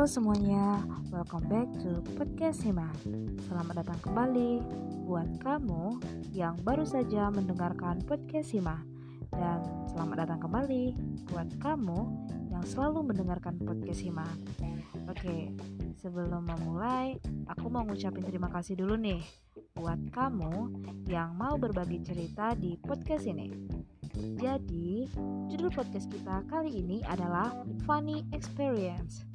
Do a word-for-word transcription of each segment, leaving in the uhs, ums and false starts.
Halo semuanya, welcome back to Podcast Sima. Selamat datang kembali buat kamu yang baru saja mendengarkan Podcast Sima. Dan selamat datang kembali buat kamu yang selalu mendengarkan Podcast Sima. Oke, sebelum memulai, aku mau ngucapin terima kasih dulu nih buat kamu yang mau berbagi cerita di podcast ini. Jadi, judul podcast kita kali ini adalah Funny Experience.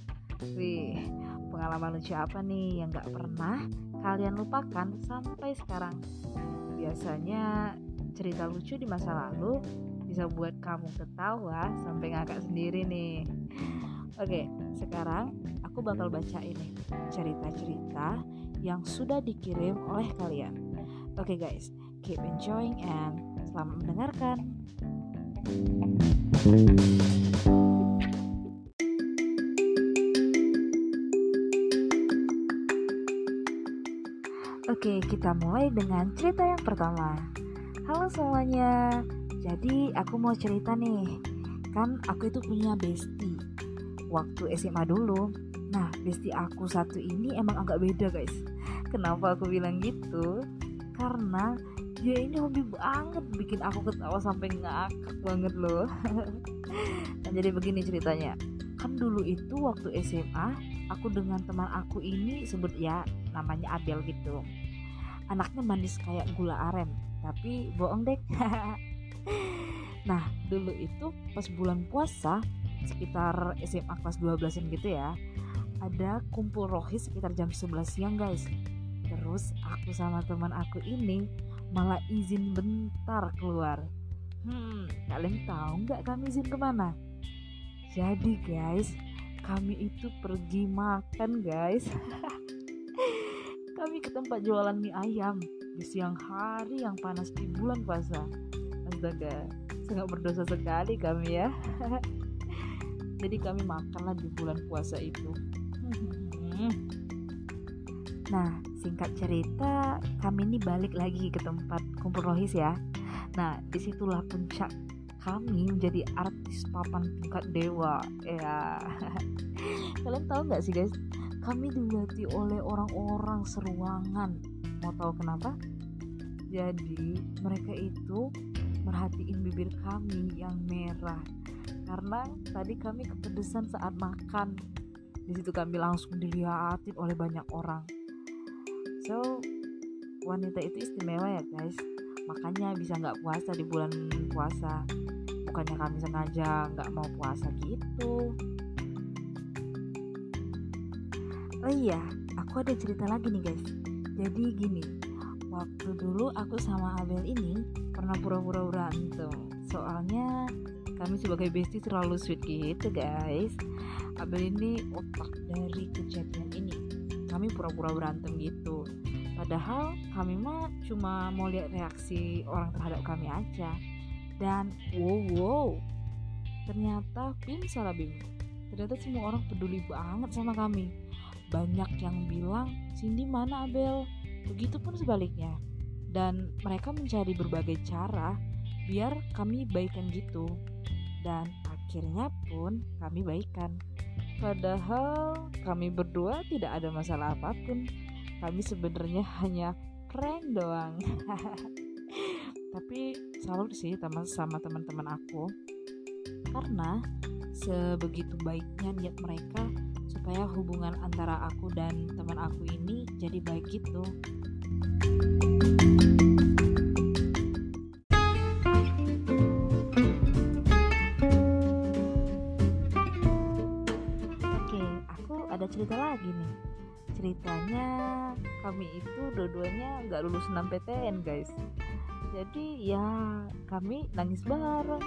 Wih, pengalaman lucu apa nih yang gak pernah kalian lupakan sampai sekarang? Biasanya cerita lucu di masa lalu bisa buat kamu ketawa sampai ngakak sendiri nih. Oke, sekarang aku bakal baca ini cerita-cerita yang sudah dikirim oleh kalian. Oke guys, keep enjoying and selamat mendengarkan. Oke, kita mulai dengan cerita yang pertama. Halo semuanya, jadi aku mau cerita nih. Kan aku itu punya bestie waktu S M A dulu. Nah, bestie aku satu ini emang agak beda guys. Kenapa aku bilang gitu? Karena dia ini hobi banget bikin aku ketawa sampai ngakak banget loh. Nah, jadi begini ceritanya. Kan dulu itu waktu S M A, aku dengan teman aku ini sebut ya namanya Abel gitu. Anaknya manis kayak gula aren, tapi bohong deh. Nah, dulu itu pas bulan puasa sekitar S M A kelas dua belasan gitu ya, ada kumpul rohis sekitar jam sebelas siang guys. Terus aku sama teman aku ini malah izin bentar keluar. Hmm, kalian tahu nggak kami izin kemana? Jadi guys, kami itu pergi makan guys. Kami ke tempat jualan mie ayam di siang hari yang panas di bulan puasa. Astaga, sangat berdosa sekali kami ya. Jadi kami makanlah di bulan puasa itu. Nah, singkat cerita, kami ini balik lagi ke tempat kumpul rohis ya. Nah, disitulah puncak kami menjadi artis papan tingkat dewa ya. Kalian tahu nggak sih guys, kami dilatih oleh orang-orang seruangan. Mau tahu kenapa? Jadi mereka itu merhatiin bibir kami yang merah karena tadi kami kepedesan saat makan. Di situ kami langsung dilihatin oleh banyak orang. So, wanita itu istimewa ya guys. Makanya bisa gak puasa di bulan puasa. Bukannya kami sengaja gak mau puasa gitu. Oh iya, aku ada cerita lagi nih guys. Jadi gini, waktu dulu aku sama Abel ini pernah pura-pura berantem. Soalnya kami sebagai bestie terlalu sweet gitu guys. Abel ini otak dari kejadian ini. Kami pura-pura berantem gitu, padahal kami mah cuma mau lihat reaksi orang terhadap kami aja. Dan wow wow, ternyata bim salah bim, ternyata semua orang peduli banget sama kami. Banyak yang bilang, Cindy mana Abel? Begitupun sebaliknya. Dan mereka mencari berbagai cara biar kami baikan gitu. Dan akhirnya pun kami baikan. Padahal kami berdua tidak ada masalah apapun. Kami sebenarnya hanya prank doang. Tapi salut sih teman sama teman-teman aku, karena sebegitu baiknya niat mereka supaya hubungan antara aku dan teman aku ini jadi baik gitu. Oke, aku ada cerita lagi nih. Ceritanya kami itu dua-duanya nggak lulus S N M P T N guys. Jadi ya kami nangis bareng,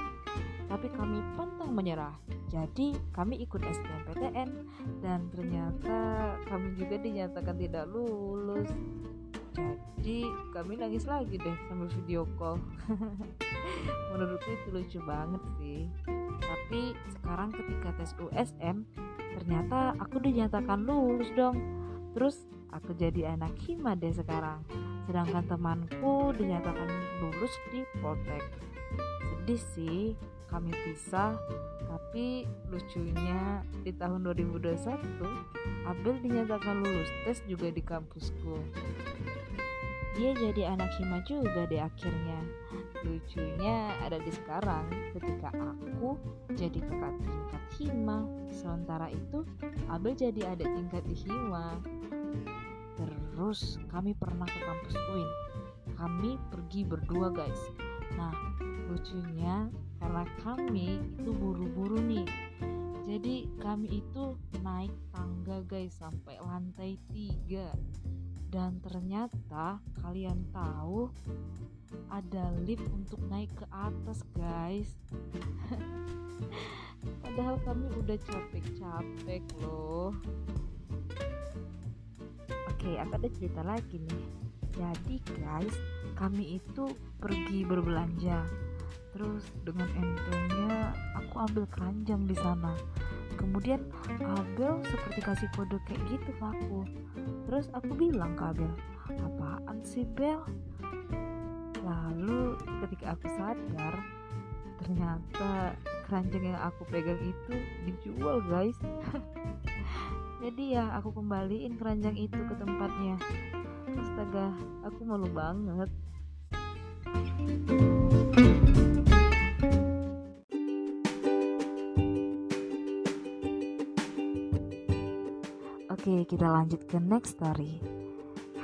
tapi kami pantang menyerah. Jadi kami ikut S B M P T N dan ternyata kami juga dinyatakan tidak lulus. Jadi kami nangis lagi deh sambil video call. Menurutku itu lucu banget sih. Tapi sekarang ketika tes U S M ternyata aku dinyatakan lulus dong. Terus aku jadi anak hima deh sekarang. Sedangkan temanku dinyatakan lulus di Poltek. Sedih sih, kami pisah. Tapi lucunya di tahun dua ribu dua puluh satu Abel dinyatakan lulus tes juga di kampusku. Dia jadi anak hima juga deh akhirnya. Lucunya ada di sekarang ketika aku jadi kakak tingkat hima, sementara itu Abel jadi adik tingkat di hima. Terus kami pernah ke kampus U I N. Kami pergi berdua guys. Nah lucunya karena kami itu buru-buru nih, jadi kami itu naik tangga guys sampai lantai tiga. Dan ternyata kalian tahu ada lift untuk naik ke atas guys. Padahal kami udah capek-capek loh. Oke, aku ada cerita lagi nih. Jadi guys, kami itu pergi berbelanja. Terus dengan entengnya aku ambil keranjang di sana. Kemudian Abel seperti kasih kode kayak gitu ke aku. Terus aku bilang ke Abel, "Apaan sih Bel?" Lalu ketika aku sadar, ternyata keranjang yang aku pegang itu dijual guys. Jadi ya aku kembaliin keranjang itu ke tempatnya. Astaga, aku malu banget. Oke, kita lanjut ke next story.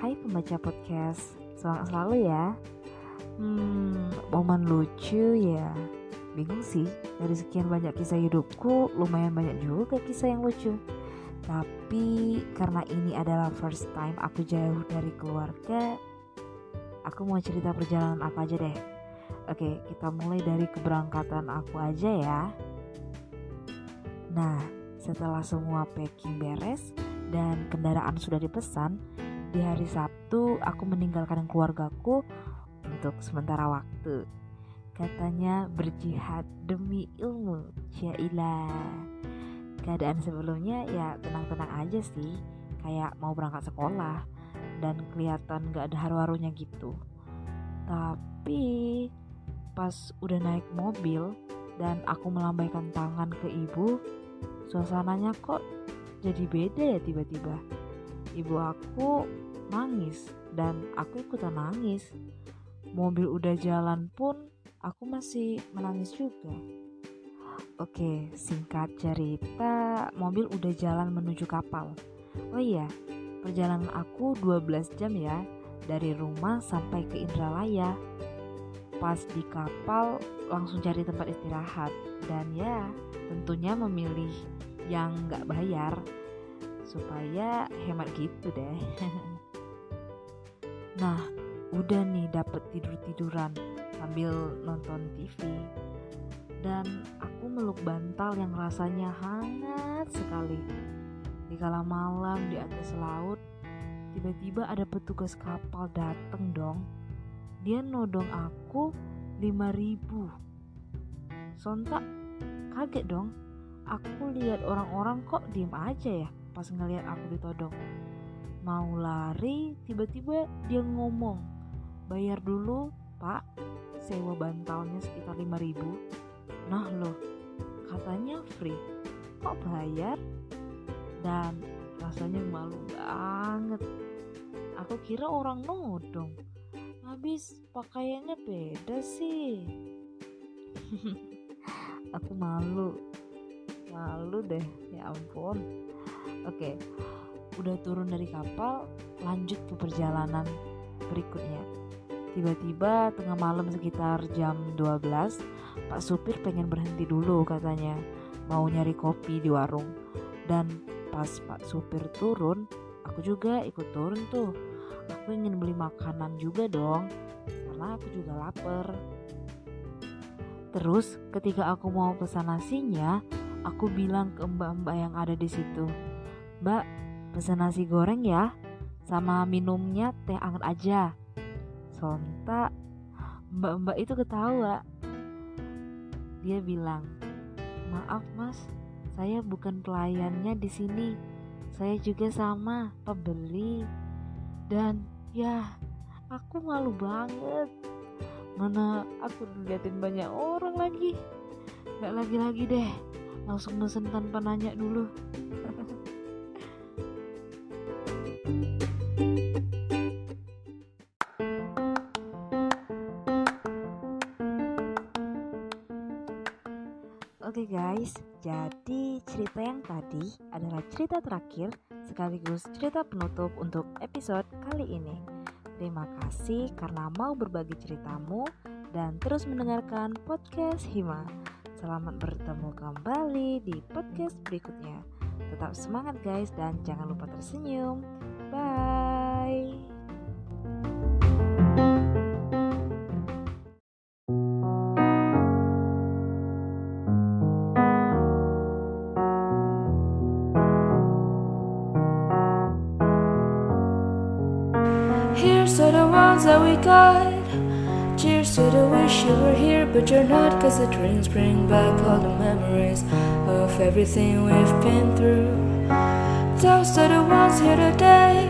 Hai pembaca podcast, semangat selalu ya. Hmm, momen lucu ya. Bingung sih, dari sekian banyak kisah hidupku, lumayan banyak juga kisah yang lucu. Tapi karena ini adalah first time aku jauh dari keluarga, aku mau cerita perjalanan aku aja deh. Oke, kita mulai dari keberangkatan aku aja ya. Nah, setelah semua packing beres dan kendaraan sudah dipesan, di hari Sabtu aku meninggalkan keluargaku untuk sementara waktu. Katanya berjihad demi ilmu, syailah. Keadaan sebelumnya ya tenang-tenang aja sih, kayak mau berangkat sekolah dan kelihatan gak ada haru-harunya gitu. Tapi pas udah naik mobil dan aku melambaikan tangan ke ibu, suasananya kok jadi beda ya tiba-tiba. Ibu aku nangis dan aku ikutan nangis. Mobil udah jalan pun aku masih menangis juga. Oke, singkat cerita, mobil udah jalan menuju kapal. Oh iya, perjalanan aku dua belas jam ya, dari rumah sampai ke Indralaya. Pas di kapal, langsung cari tempat istirahat. Dan ya, tentunya memilih yang gak bayar, supaya hemat gitu deh. Nah, udah nih dapet tidur-tiduran sambil nonton T V. Dan aku meluk bantal yang rasanya hangat sekali. Di kala malam di atas laut, tiba-tiba ada petugas kapal dateng dong. Dia nodong aku lima ribu. Sontak kaget dong. Aku lihat orang-orang kok diem aja ya pas ngelihat aku ditodong. Mau lari, tiba-tiba dia ngomong, "Bayar dulu pak, sewa bantalnya sekitar lima ribu Nah loh, katanya free, kok bayar? Dan rasanya malu banget. Aku kira orang nodong, habis pakaiannya beda sih. Aku malu, malu deh, ya ampun. Oke, udah turun dari kapal, lanjut ke perjalanan berikutnya. Tiba-tiba tengah malam sekitar jam dua belas, Pak supir pengen berhenti dulu katanya, mau nyari kopi di warung. Dan pas Pak supir turun, aku juga ikut turun tuh. Aku ingin beli makanan juga dong, karena aku juga lapar. Terus ketika aku mau pesan nasinya, aku bilang ke mbak-mbak yang ada di situ, "Mbak, pesan nasi goreng ya, sama minumnya teh hangat aja." Sontak mbak-mbak itu ketawa. Dia bilang, "Maaf mas, saya bukan pelayannya di sini. Saya juga sama pembeli." Dan ya, aku malu banget. Mana aku diliatin banyak orang lagi. Gak lagi-lagi deh, langsung mesen tanpa nanya dulu. Oke guys, jadi cerita yang tadi adalah cerita terakhir sekaligus cerita penutup untuk episode kali ini. Terima kasih karena mau berbagi ceritamu dan terus mendengarkan podcast Hima. Selamat bertemu kembali di podcast berikutnya. Tetap semangat guys dan jangan lupa tersenyum. Bye. Here's to the ones that we got. Cheers to the wish you were here, but you're not. Cause the drinks bring back all the memories of everything we've been through. Toast to the ones here today.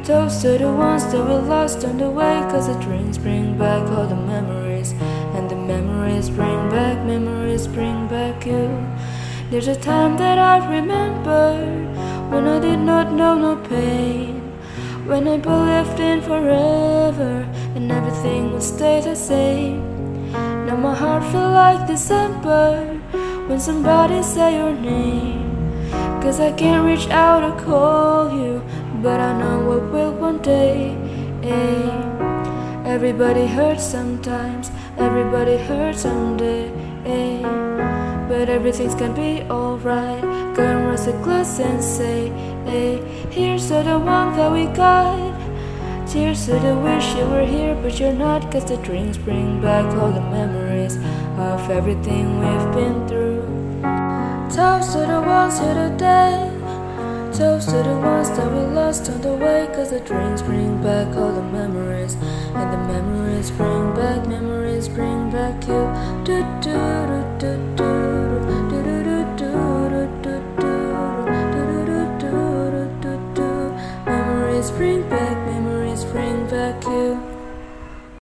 Toast to the ones that we lost on the way. Cause the drinks bring back all the memories, and the memories bring back, memories bring back you. There's a time that I remember when I did not know no pain, when I believed in forever and everything would stay the same. Now my heart feels like December when somebody say your name. Cause I can't reach out or call you, but I know I will one day. Ay. Everybody hurts sometimes, everybody hurts someday. Ay. But everything's gonna be alright. Gonna raise a glass and say, hey, here's to the one that we got. Cheers to the wish you were here, but you're not. Cause the drinks bring back all the memories of everything we've been through. Toast to the ones here today. Toast to the ones that we lost on the way. Cause the drinks bring back all the memories, and the memories bring back, memories bring back you. Do do.